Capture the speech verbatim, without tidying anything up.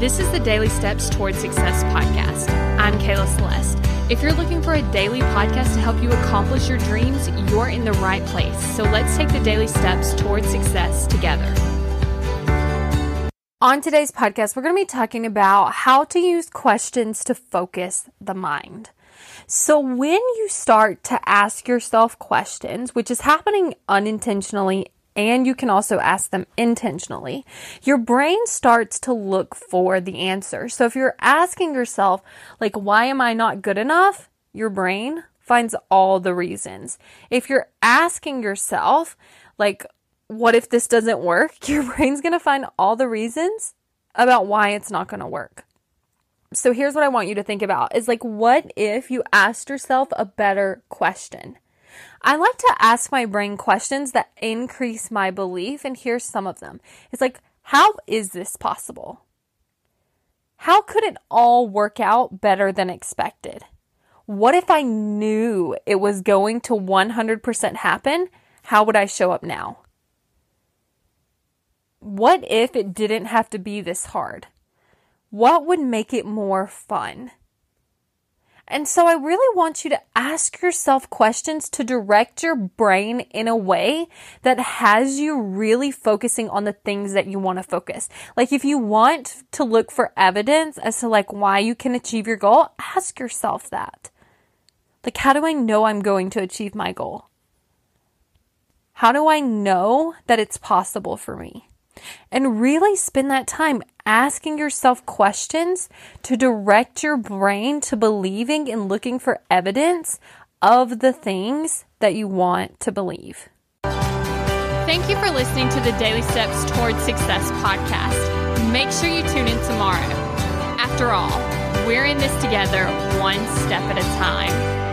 This is the Daily Steps Toward Success podcast. I'm Kayla Celeste. If you're looking for a daily podcast to help you accomplish your dreams, you're in the right place. So let's take the daily steps toward success together. On today's podcast, we're going to be talking about how to use questions to focus the mind. So when you start to ask yourself questions, which is happening unintentionally, and you can also ask them intentionally, your brain starts to look for the answer. So if you're asking yourself, like, why am I not good enough? Your brain finds all the reasons. If you're asking yourself, like, what if this doesn't work? Your brain's going to find all the reasons about why it's not going to work. So here's what I want you to think about is, like, what if you asked yourself a better question? I like to ask my brain questions that increase my belief, and here's some of them. It's like, how is this possible? How could it all work out better than expected? What if I knew it was going to one hundred percent happen? How would I show up now? What if it didn't have to be this hard? What would make it more fun? And so I really want you to ask yourself questions to direct your brain in a way that has you really focusing on the things that you want to focus. Like, if you want to look for evidence as to, like, why you can achieve your goal, ask yourself that. Like, how do I know I'm going to achieve my goal? How do I know that it's possible for me? And really spend that time asking yourself questions to direct your brain to believing and looking for evidence of the things that you want to believe. Thank you for listening to the Daily Steps Toward Success podcast. Make sure you tune in tomorrow. After all, we're in this together, one step at a time.